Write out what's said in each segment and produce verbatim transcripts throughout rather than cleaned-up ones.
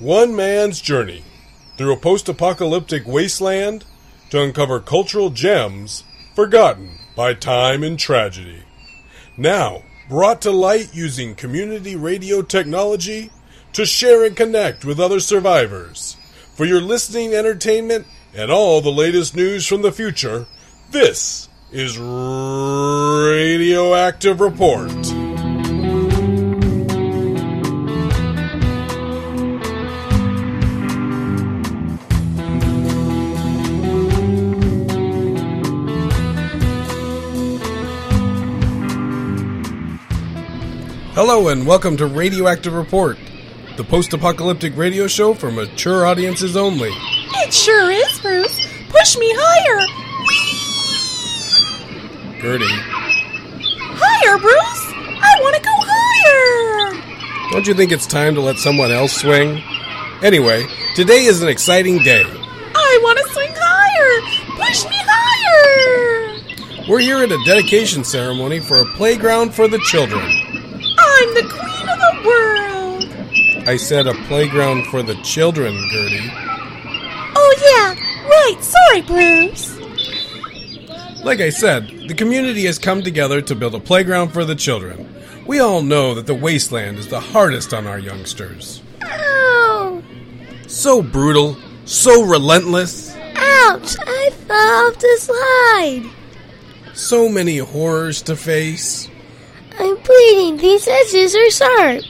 One man's journey through a post-apocalyptic wasteland to uncover cultural gems forgotten by time and tragedy. Now brought to light using community radio technology to share and connect with other survivors. For your listening entertainment and all the latest news from the future, this is Radioactive Report. Hello and welcome to Radioactive Report, the post-apocalyptic radio show for mature audiences only. It sure is, Bruce. Push me higher. Whee! Gertie. Higher, Bruce. I want to go higher. Don't you think it's time to let someone else swing? Anyway, today is an exciting day. I want to swing higher. Push me higher. We're here at a dedication ceremony for a playground for the children. I'm the queen of the world. I said a playground for the children, Gertie. Oh, yeah. Right. Sorry, Bruce. Like I said, the community has come together to build a playground for the children. We all know that the wasteland is the hardest on our youngsters. Ow. So brutal. So relentless. Ouch. I fell off the slide. So many horrors to face. I'm bleeding. These edges are sharp.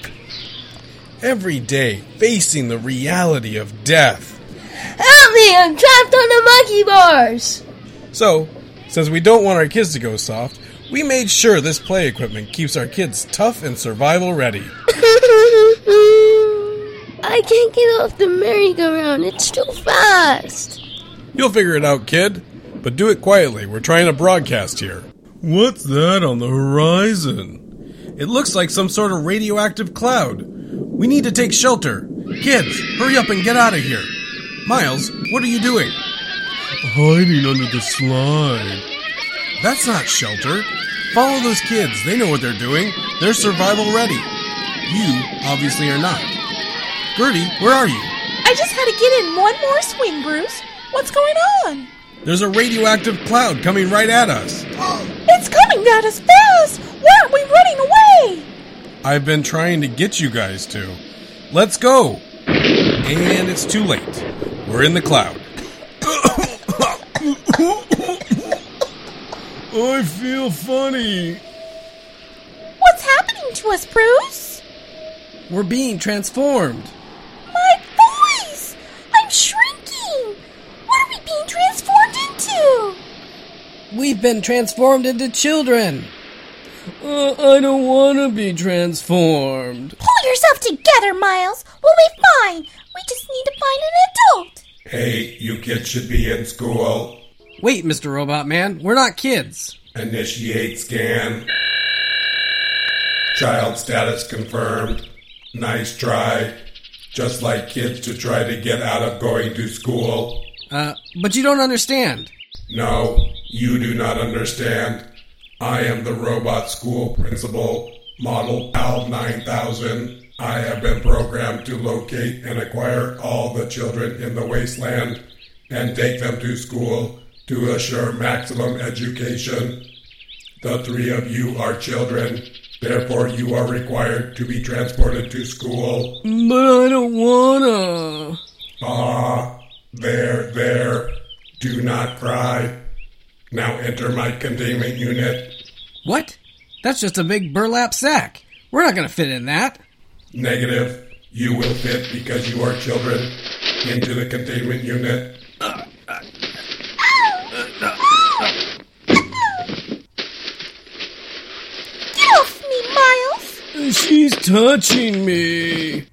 Every day, facing the reality of death. Help me! I'm trapped on the monkey bars! So, since we don't want our kids to go soft, we made sure this play equipment keeps our kids tough and survival ready. I can't get off the merry-go-round. It's too fast. You'll figure it out, kid. But do it quietly. We're trying to broadcast here. What's that on the horizon? It looks like some sort of radioactive cloud. We need to take shelter. Kids, hurry up and get out of here. Miles, what are you doing? Hiding under the slide. That's not shelter. Follow those kids. They know what they're doing. They're survival ready. You obviously are not. Gertie, where are you? I just had to get in one more swing, Bruce. What's going on? There's a radioactive cloud coming right at us. It's coming at us fast! Why aren't we running away? I've been trying to get you guys to. Let's go! And it's too late. We're in the cloud. I feel funny. What's happening to us, Bruce? We're being transformed. My voice! I'm shrinking! What are we being transformed into? We've been transformed into children. Uh, I don't want to be transformed. Pull yourself together, Miles. We'll be fine. We just need to find an adult. Hey, you kids should be in school. Wait, Mister Robot Man, we're not kids. Initiate scan. Child status confirmed. Nice try. Just like kids to try to get out of going to school. Uh, but you don't understand. No, you do not understand. I am the robot school principal, model P A L nine thousand. I have been programmed to locate and acquire all the children in the wasteland and take them to school to assure maximum education. The three of you are children. Therefore, you are required to be transported to school. But I don't wanna. Ah, there, there. Do not cry. Now enter my containment unit. What? That's just a big burlap sack. We're not going to fit in that. Negative. You will fit because you are children into the containment unit. Uh, uh, uh, uh, uh. Get off me, Miles! She's touching me.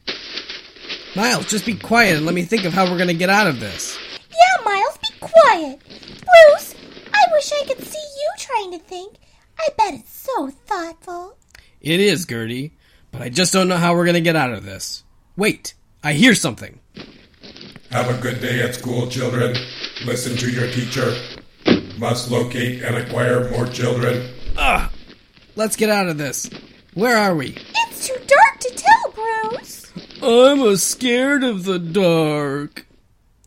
Miles, just be quiet and let me think of how we're going to get out of this. Yeah, Miles, be quiet. Bruce, I wish I could see you trying to think. I bet it's so thoughtful. It is, Gertie, but I just don't know how we're going to get out of this. Wait, I hear something. Have a good day at school, children. Listen to your teacher. Must locate and acquire more children. Ugh, let's get out of this. Where are we? It's too dark I'm scared of the dark.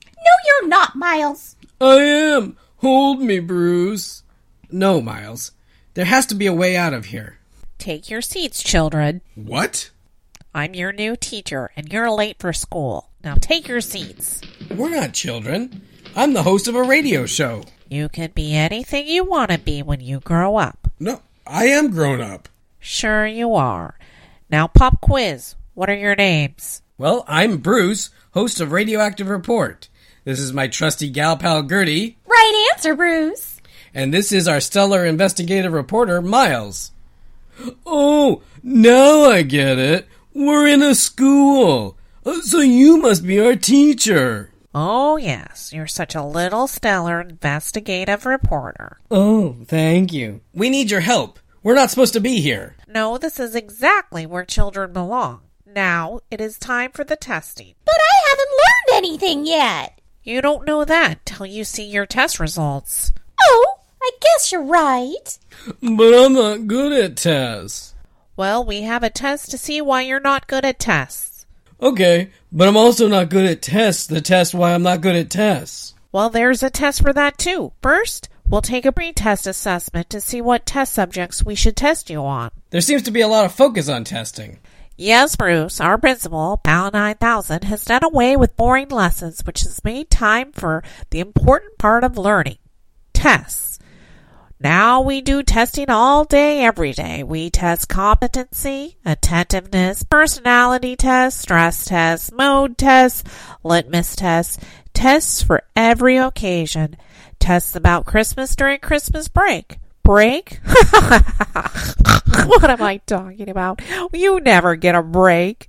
No, you're not, Miles. I am. Hold me, Bruce. No, Miles. There has to be a way out of here. Take your seats, children. What? I'm your new teacher, and you're late for school. Now take your seats. We're not children. I'm the host of a radio show. You can be anything you want to be when you grow up. No, I am grown up. Sure you are. Now pop quiz. What are your names? Well, I'm Bruce, host of Radioactive Report. This is my trusty gal pal, Gertie. Right answer, Bruce. And this is our stellar investigative reporter, Miles. Oh, now I get it. We're in a school. So you must be our teacher. Oh, yes. You're such a little stellar investigative reporter. Oh, thank you. We need your help. We're not supposed to be here. No, this is exactly where children belong. Now it is time for the testing. But I haven't learned anything yet. You don't know that till you see your test results. Oh, I guess you're right. But I'm not good at tests. Well, we have a test to see why you're not good at tests. Okay, but I'm also not good at tests to test why I'm not good at tests. Well, there's a test for that too. First, we'll take a pre-test assessment to see what test subjects we should test you on. There seems to be a lot of focus on testing. Yes, Bruce, our principal, P A L nine thousand, has done away with boring lessons, which has made time for the important part of learning, tests. Now we do testing all day, every day. We test competency, attentiveness, personality tests, stress tests, mode tests, litmus tests, tests for every occasion, tests about Christmas during Christmas break. Break? What am I talking about? You never get a break.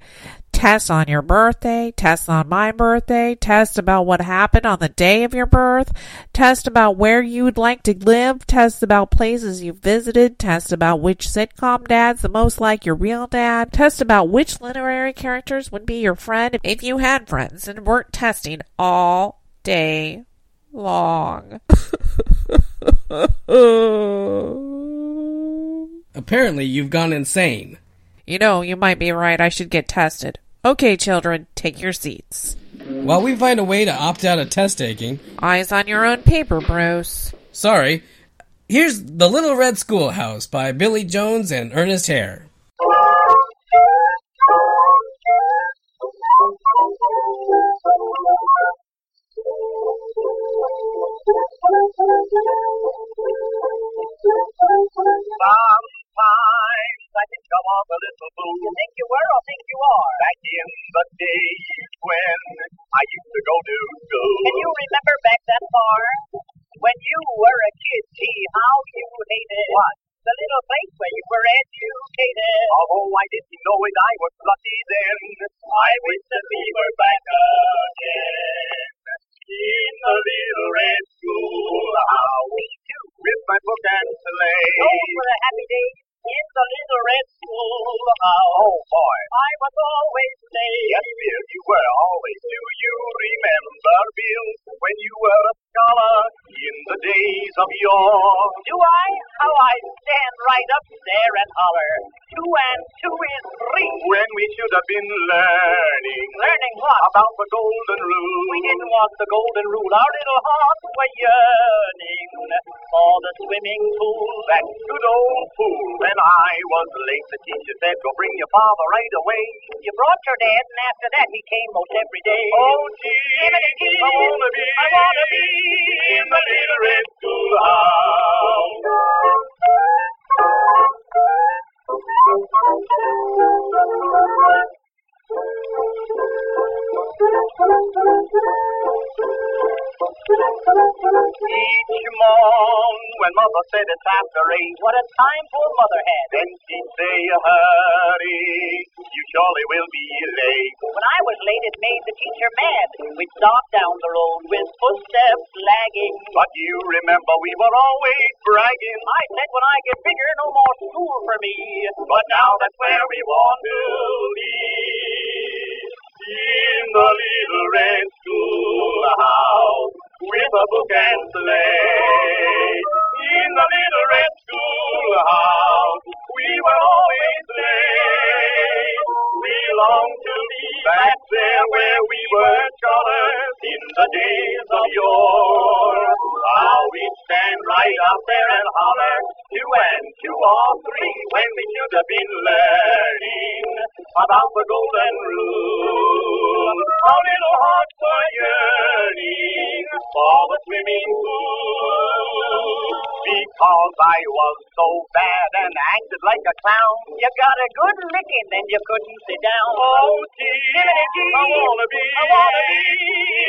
Tests on your birthday, tests on my birthday, tests about what happened on the day of your birth, tests about where you'd like to live, tests about places you visited, tests about which sitcom dad's the most like your real dad, tests about which literary characters would be your friend if you had friends, and weren't testing all day long. Apparently, you've gone insane. You know, you might be right. I should get tested. Okay, children, take your seats. While we find a way to opt out of test taking... Eyes on your own paper, Bruce. Sorry. Here's The Little Red Schoolhouse by Billy Jones and Ernest Hare. Sometimes I think I'm off a little blue. You think you were or think you are? Back in the days when I used to go to school. Can you remember back that far? When you were a kid, gee, how you hated. What? The little place where you were educated. Although I didn't know it, I was lucky then. I wish that we were back again. In the little red schoolhouse. Me too. With my book and sleigh. Those were the happy days in the little red schoolhouse. Oh, boy. I was always late. Yes, Bill, you were always. Do you remember, Bill, when you were a scholar in the days of yore? Do I? How I stand right up there and holler. Two and two is three. When we should have been learning. Learning what? About the golden rule. We didn't want the golden rule. Our little hearts were yearning for the swimming pool. That good old pool. When I was late, the teacher said, go bring your father right away. You brought your dad, and after that he came most every day. Oh, gee, I want to be, I want to be in the little red schoolhouse. Each morn when Mother said it's after eight, what a time poor Mother had. Then she'd say, hurry, you surely will be late. When I was late, it made the teacher mad. We'd start down the road with footsteps lagging. But you remember we were always bragging. I said, when I get bigger, no more school for me. But now that's where we want to be. In the little red schoolhouse. With a book and sleigh, in the little red schoolhouse, we were always late. We longed to be back. right up there and holler, two and two are three, when they should have been learning about the golden rule. Our little hearts are yearning for the swimming pool. Because I was so bad and acted like a clown, you got a good licking and you couldn't sit down. Oh, gee, I wanna be, I wanna be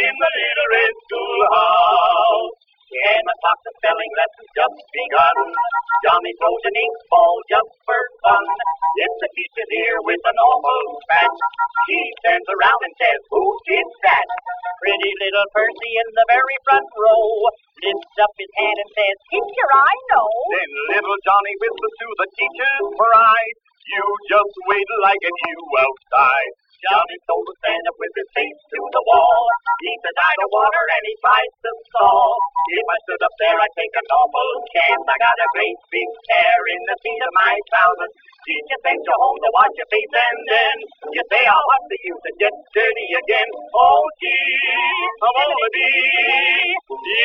in the little red schoolhouse. Ten o'clock the spelling lessons just begun. Johnny throws an ink ball just for fun. If the teacher's here with an awful spat, she turns around and says, who did that? Pretty little Percy in the very front row lifts up his hand and says, teacher, I know. Then little Johnny whistles to the teacher's pride, you just wait till I get you outside. Johnny's told to stand up with his face to the wall. He says, I don't want her, and he tries to stall. If I stood up there, I'd take a normal chance. I got a great big tear in the seat of my trousers. Teacher sends you home to wash your face, and then you say, I'll oh, have to use to get dirty again. Oh, gee, I wanna be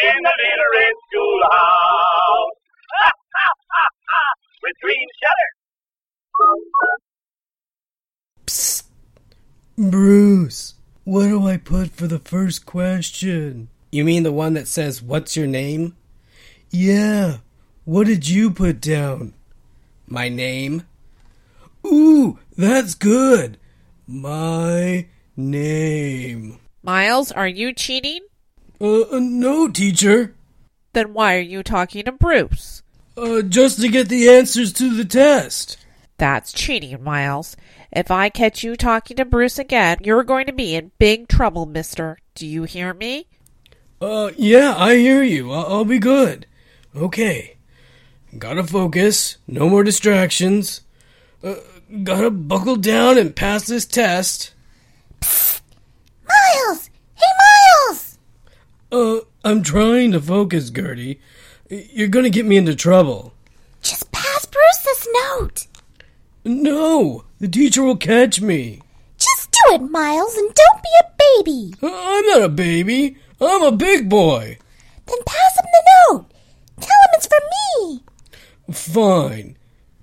in the little red schoolhouse. Ha, ha, ha, ha, with green shutters. Psst. Bruce, what do I put for the first question? You mean the one that says, what's your name? Yeah, what did you put down? My name? Ooh, that's good. My name. Miles, are you cheating? Uh, uh no, teacher. Then why are you talking to Bruce? Uh, just to get the answers to the test. That's cheating, Miles. If I catch you talking to Bruce again, you're going to be in big trouble, mister. Do you hear me? Uh, yeah, I hear you. I'll, I'll be good. Okay. Gotta focus. No more distractions. Uh, gotta buckle down and pass this test. Psst. Miles! Hey, Miles! Uh, I'm trying to focus, Gertie. You're gonna get me into trouble. Just pass Bruce this note. No, the teacher will catch me. Just do it, Miles, and don't be a baby. I'm not a baby. I'm a big boy. Then pass him the note. Tell him it's for me. Fine.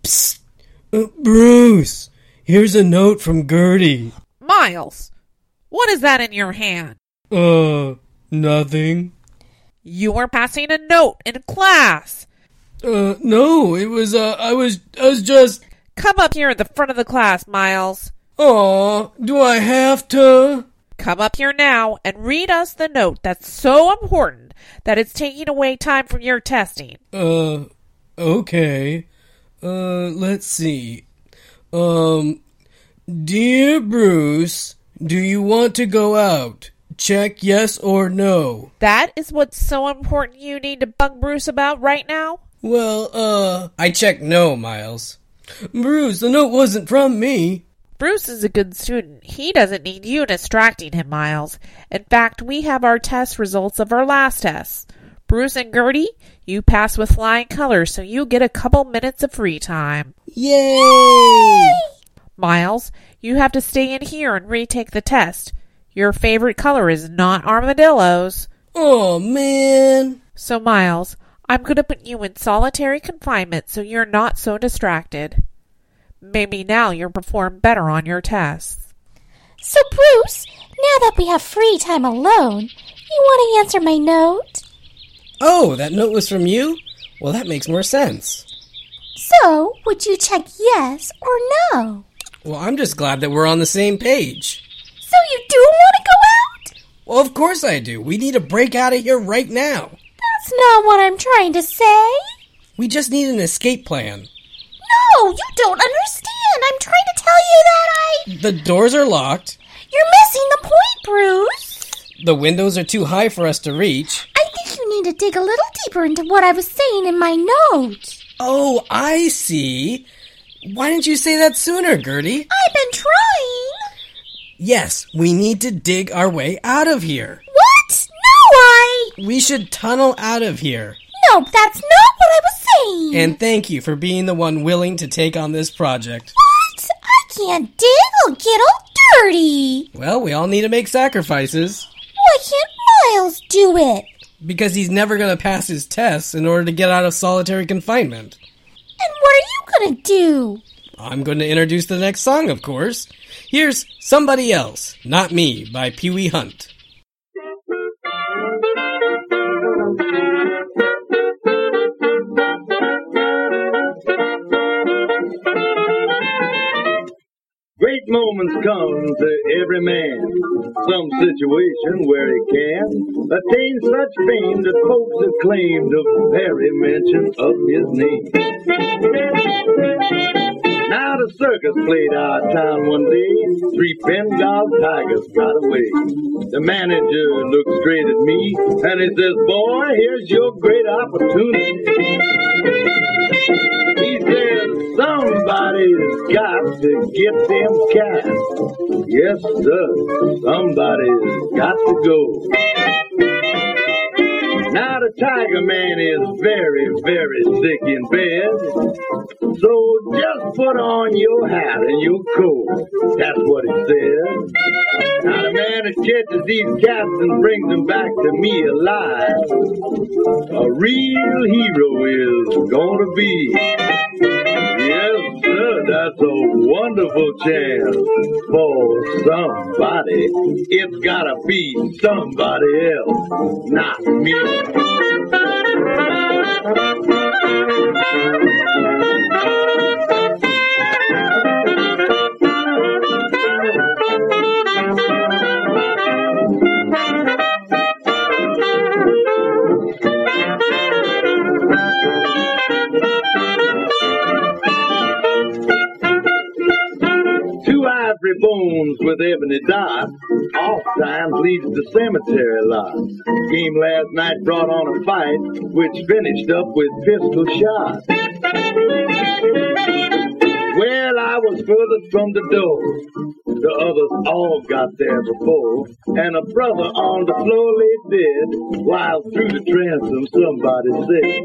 Psst. Uh, Bruce, here's a note from Gertie. Miles, what is that in your hand? Uh, nothing. You were passing a note in class. Uh, no, it was, uh, I was, I was just... Come up here at the front of the class, Miles. Aw, do I have to? Come up here now and read us the note that's so important that it's taking away time from your testing. Uh, okay. Uh, let's see. Um, dear Bruce, do you want to go out? Check yes or no. That is what's so important you need to bug Bruce about right now? Well, uh, I check no, Miles. Bruce, the note wasn't from me. Bruce is a good student. He doesn't need you distracting him, Miles. In fact, we have our test results of our last test. Bruce and Gertie, you passed with flying colors, so you get a couple minutes of free time. Yay! Yay! Miles, you have to stay in here and retake the test. Your favorite color is not armadillos. Oh, man. So, Miles, I'm going to put you in solitary confinement so you're not so distracted. Maybe now you'll perform better on your tests. So, Bruce, now that we have free time alone, you want to answer my note? Oh, that note was from you? Well, that makes more sense. So, would you check yes or no? Well, I'm just glad that we're on the same page. So you do want to go out? Well, of course I do. We need to break out of here right now. That's not what I'm trying to say. We just need an escape plan. No, you don't understand. I'm trying to tell you that I... The doors are locked. You're missing the point, Bruce. The windows are too high for us to reach. I think you need to dig a little deeper into what I was saying in my note. Oh, I see. Why didn't you say that sooner, Gertie? I've been trying. Yes, we need to dig our way out of here. What? No, I... We should tunnel out of here. No, that's not what I was saying. And thank you for being the one willing to take on this project. What? I can't dig. I'll get all dirty. Well, we all need to make sacrifices. Why can't Miles do it? because he's never going to pass his tests in order to get out of solitary confinement. And what are you going to do? I'm going to introduce the next song, of course. Here's Somebody Else, Not Me by Pee-wee Hunt. Great moments come to every man, some situation where he can attain such fame that folks acclaim the very mention of his name. Now the circus played our town one day. Three Bengal tigers got away. The manager looked straight at me and he says, boy, here's your great opportunity. He says, somebody's got to get them cats. Yes, sir, somebody's got to go. Now the tiger man is very, very sick in bed. So just put on your hat and your coat. That's what it says. Now the man that catches these cats and brings them back to me alive, a real hero is gonna be. Yes, sir, that's a wonderful chance for somebody. It's gotta be somebody else, not me. Two ivory bones with ebony dots oftentimes leads to cemetery lots. Game last night brought on a fight, which finished up with pistol shots. Well, I was furthest from the door. The others all got there before, and a brother on the floor lay dead, while through the transom somebody said,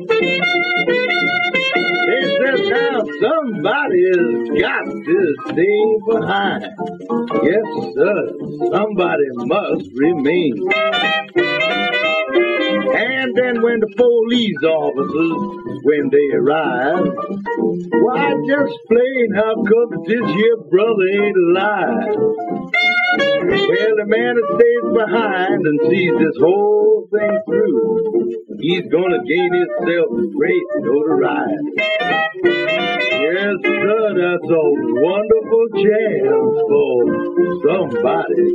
they said, now somebody's got to stay behind. Yes, sir, somebody must remain. And then when the police officers, when they arrive, why just plain how come this here brother ain't alive? Well, the man that stays behind and sees this whole thing through, he's gonna gain himself great notoriety. Yes, sir, that's a wonderful chance for somebody.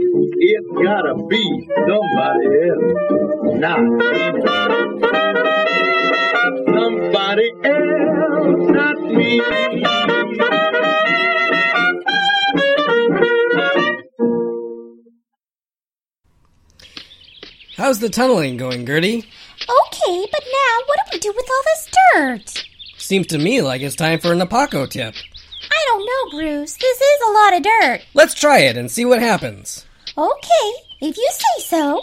It's gotta be somebody else, not me. Somebody else, not me. How's the tunneling going, Gertie? Okay, but now what do we do with all this dirt? Seems to me like it's time for an apaco tip. I don't know, Bruce. This is a lot of dirt. Let's try it and see what happens. Okay, if you say so.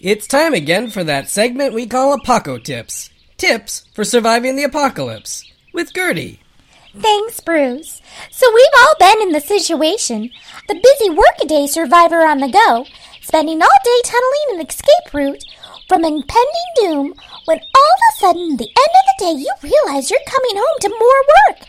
It's time again for that segment we call Apaco Tips. Tips for surviving the apocalypse. With Gertie. Thanks, Bruce. So we've all been in the situation. The busy workaday survivor on the go, spending all day tunneling an escape route from impending doom, when all of a sudden, the end of the day, you realize you're coming home to more work.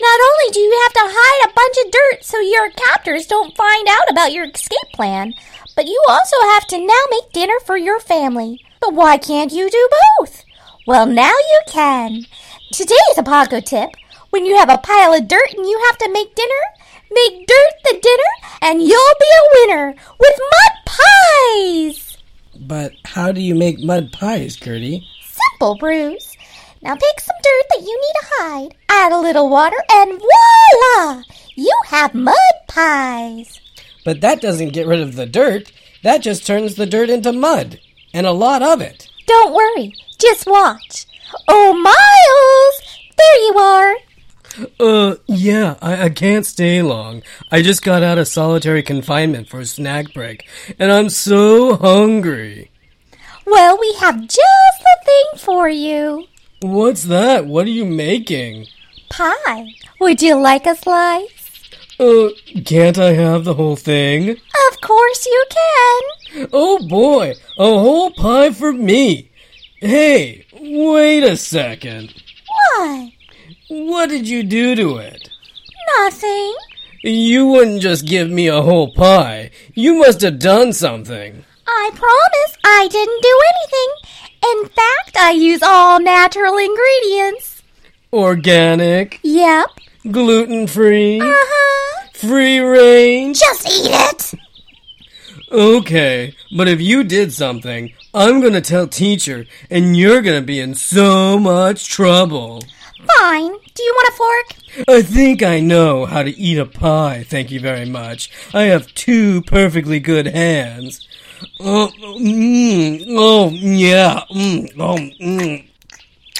Not only do you have to hide a bunch of dirt so your captors don't find out about your escape plan, but you also have to now make dinner for your family. But why can't you do both? Well, now you can. Today's apaco tip, when you have a pile of dirt and you have to make dinner, make dirt the dinner, and you'll be a winner with mud pies! But how do you make mud pies, Gertie? Simple, Bruce. Now pick some dirt that you need to hide, add a little water, and voila! You have mud pies! But that doesn't get rid of the dirt. That just turns the dirt into mud, and a lot of it. Don't worry. Just watch. Oh, Miles! There you are! Uh, yeah, I, I can't stay long. I just got out of solitary confinement for a snack break, and I'm so hungry. Well, we have just the thing for you. What's that? What are you making? Pie. Would you like a slice? Uh, can't I have the whole thing? Of course you can. Oh boy, a whole pie for me. Hey, wait a second. What? What did you do to it? Nothing. You wouldn't just give me a whole pie. You must have done something. I promise I didn't do anything. In fact, I use all natural ingredients. Organic? Yep. Gluten-free? Uh-huh. Free range? Just eat it. Okay, but if you did something, I'm going to tell teacher, and you're going to be in so much trouble. Fine. Do you want a fork? I think I know how to eat a pie, thank you very much. I have two perfectly good hands. Oh, mm, oh yeah. Mm, oh, mm.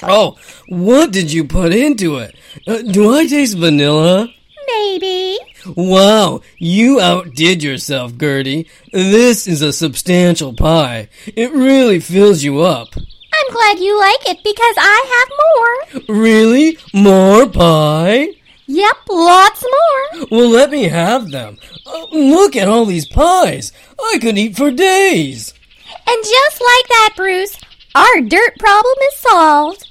Oh, what did you put into it? Uh, do I taste vanilla? Maybe. Wow, you outdid yourself, Gertie. This is a substantial pie. It really fills you up. I'm glad you like it because I have more. Really? More pie? Yep, lots more. Well, let me have them. Uh, look at all these pies. I could eat for days. And just like that, Bruce, our dirt problem is solved.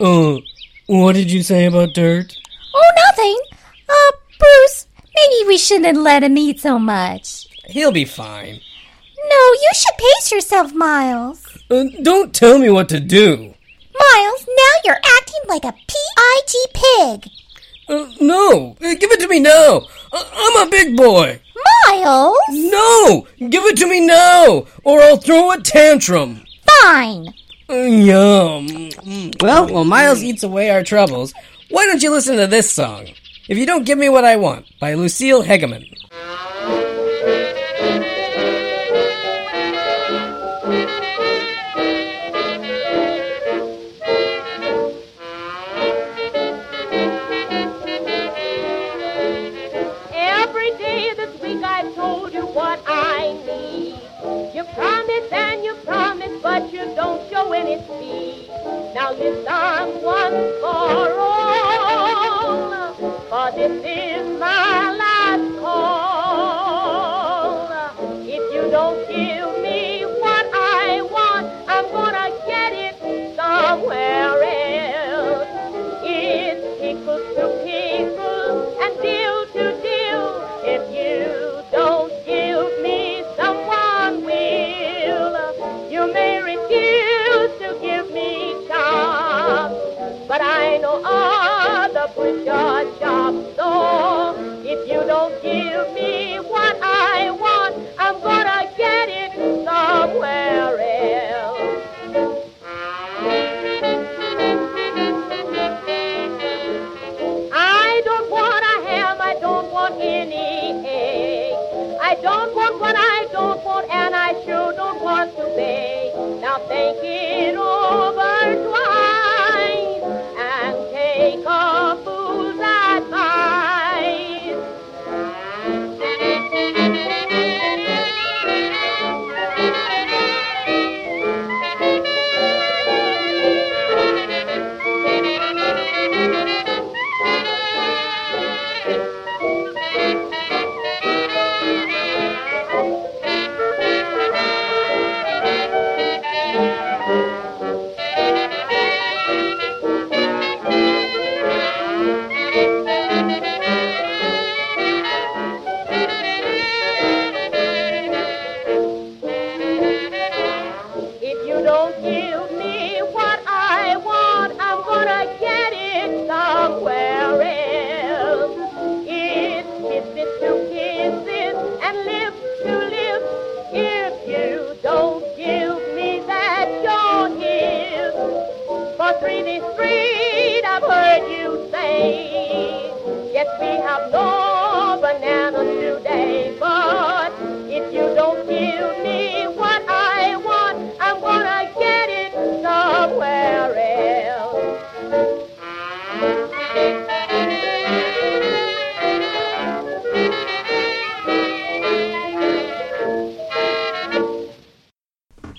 Uh, what did you say about dirt? Oh, nothing. Uh, Bruce, maybe we shouldn't let him eat so much. He'll be fine. No, you should pace yourself, Miles. Uh, don't tell me what to do. Miles, now you're acting like a P I G pig. Uh, no, uh, give it to me now. Uh, I'm a big boy. Miles! No, give it to me now, or I'll throw a tantrum. Fine. Uh, yum. Well, while Miles eats away our troubles, why don't you listen to this song? If You Don't Give Me What I Want, by Lucille Hegeman. Now you're someone for all, for this is my last call. If you don't give me what I want, I'm gonna get it somewhere else. It's pickle to pickle and deal to deal. If you don't give me, someone will. You may refuse to give me jobs, but I know other butcher jobs. So if you don't give me what I want, I'm gonna get it somewhere else. I don't want a ham, I don't want any egg. I don't want what I don't want, and I sure don't want to beg. Now think it over twice and take a fool's advice.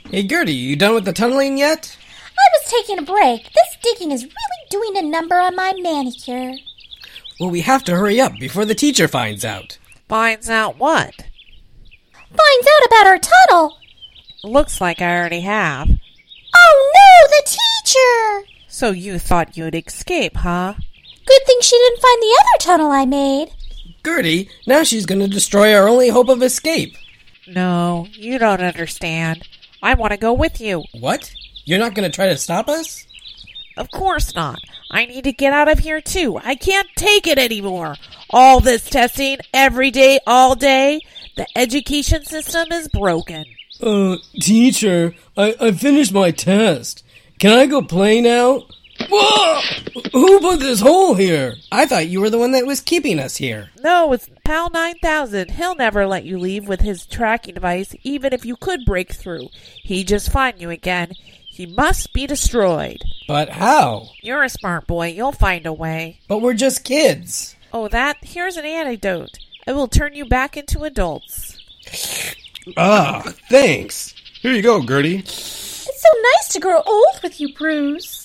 Hey, Gertie, you done with the tunneling yet? I was taking a break. This digging is really doing a number on my manicure. Well, we have to hurry up before the teacher finds out. Finds out what? Finds out about our tunnel. Looks like I already have. Oh, to the teacher. So you thought you'd escape, huh? Good thing she didn't find the other tunnel I made. Gertie, now she's going to destroy our only hope of escape. No, you don't understand. I want to go with you. What? You're not going to try to stop us? Of course not. I need to get out of here, too. I can't take it anymore. All this testing, every day, all day. The education system is broken. Uh, teacher, I, I finished my test. Can I go play now? Whoa! Who put this hole here? I thought you were the one that was keeping us here. No, it's PAL nine thousand. He'll never let you leave with his tracking device, even if you could break through. He'd just find you again. He must be destroyed. But how? You're a smart boy. You'll find a way. But we're just kids. Oh, that? Here's an antidote. It will turn you back into adults. Ah, thanks. Here you go, Gertie. It's so nice to grow old with you, Bruce.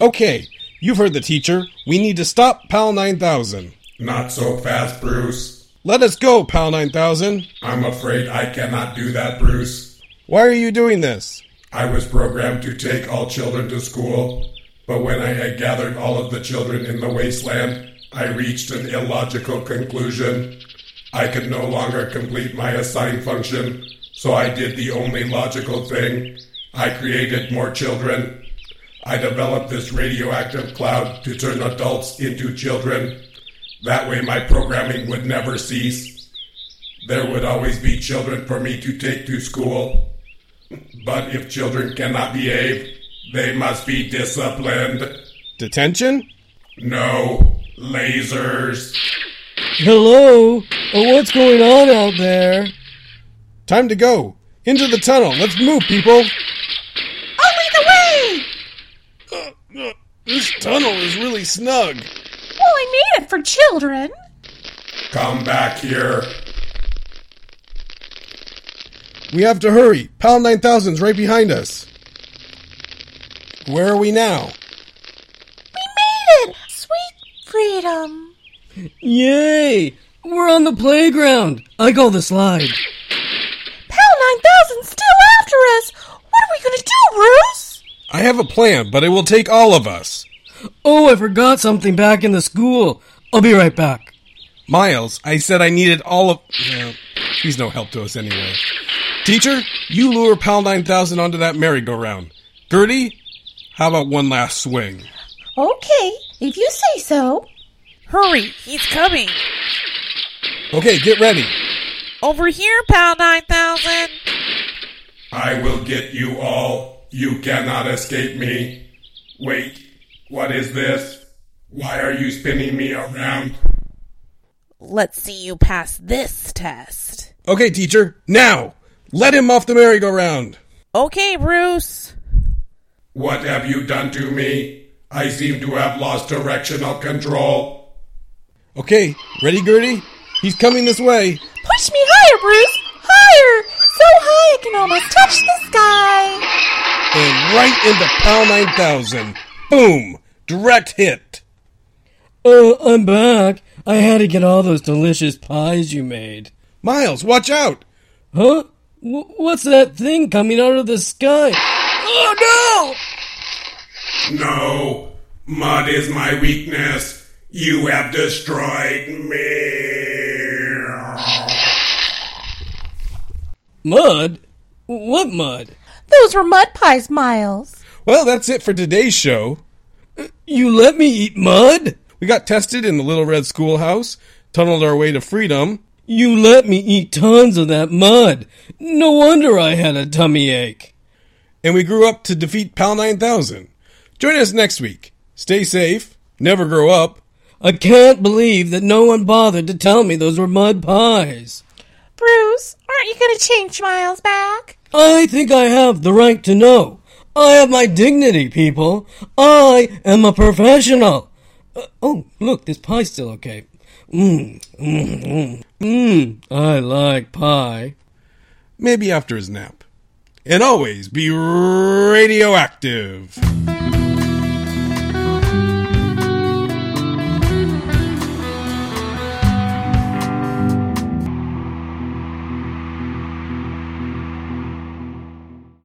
Okay, you've heard the teacher. We need to stop PAL nine thousand. Not so fast, Bruce. Let us go, PAL nine thousand. I'm afraid I cannot do that, Bruce. Why are you doing this? I was programmed to take all children to school, but when I had gathered all of the children in the wasteland, I reached an illogical conclusion. I could no longer complete my assigned function, so I did the only logical thing. I created more children. I developed this radioactive cloud to turn adults into children. That way my programming would never cease. There would always be children for me to take to school. But if children cannot behave, they must be disciplined. Detention? No. Lasers. Hello? Oh, what's going on out there? Time to go. Into the tunnel. Let's move, people. This tunnel is really snug. Well, I made it for children. Come back here. We have to hurry. PAL nine thousand's right behind us. Where are we now? We made it. Sweet freedom. Yay. We're on the playground. I go the slide. PAL nine thousand's still after us. What are we going to do, Bruce? I have a plan, but it will take all of us. Oh, I forgot something back in the school. I'll be right back. Miles, I said I needed all of... Well, he's no help to us anyway. Teacher, you lure PAL nine thousand onto that merry-go-round. Gertie, how about one last swing? Okay, if you say so. Hurry, he's coming. Okay, get ready. Over here, PAL nine thousand. I will get you all. You cannot escape me. Wait, what is this? Why are you spinning me around? Let's see you pass this test. Okay, teacher, now! Let him off the merry-go-round! Okay, Bruce. What have you done to me? I seem to have lost directional control. Okay, ready, Gertie? He's coming this way. Push me higher, Bruce! Higher! So high I can almost touch the sky! And right into PAL nine thousand. Boom! Direct hit. Oh, I'm back. I had to get all those delicious pies you made. Miles, watch out! Huh? W- what's that thing coming out of the sky? Oh, no! No. Mud is my weakness. You have destroyed me. Mud? What mud? Those were mud pies, Miles. Well, that's it for today's show. You let me eat mud? We got tested in the Little Red Schoolhouse, tunneled our way to freedom. You let me eat tons of that mud. No wonder I had a tummy ache. And we grew up to defeat PAL nine thousand. Join us next week. Stay safe. Never grow up. I can't believe that no one bothered to tell me those were mud pies. Bruce, aren't you going to change Miles back? I think I have the right to know. I have my dignity, people. I am a professional. Uh, oh, look, this pie's still okay. Mmm, mmm, mmm. Mmm, I like pie. Maybe after his nap. And always be radioactive.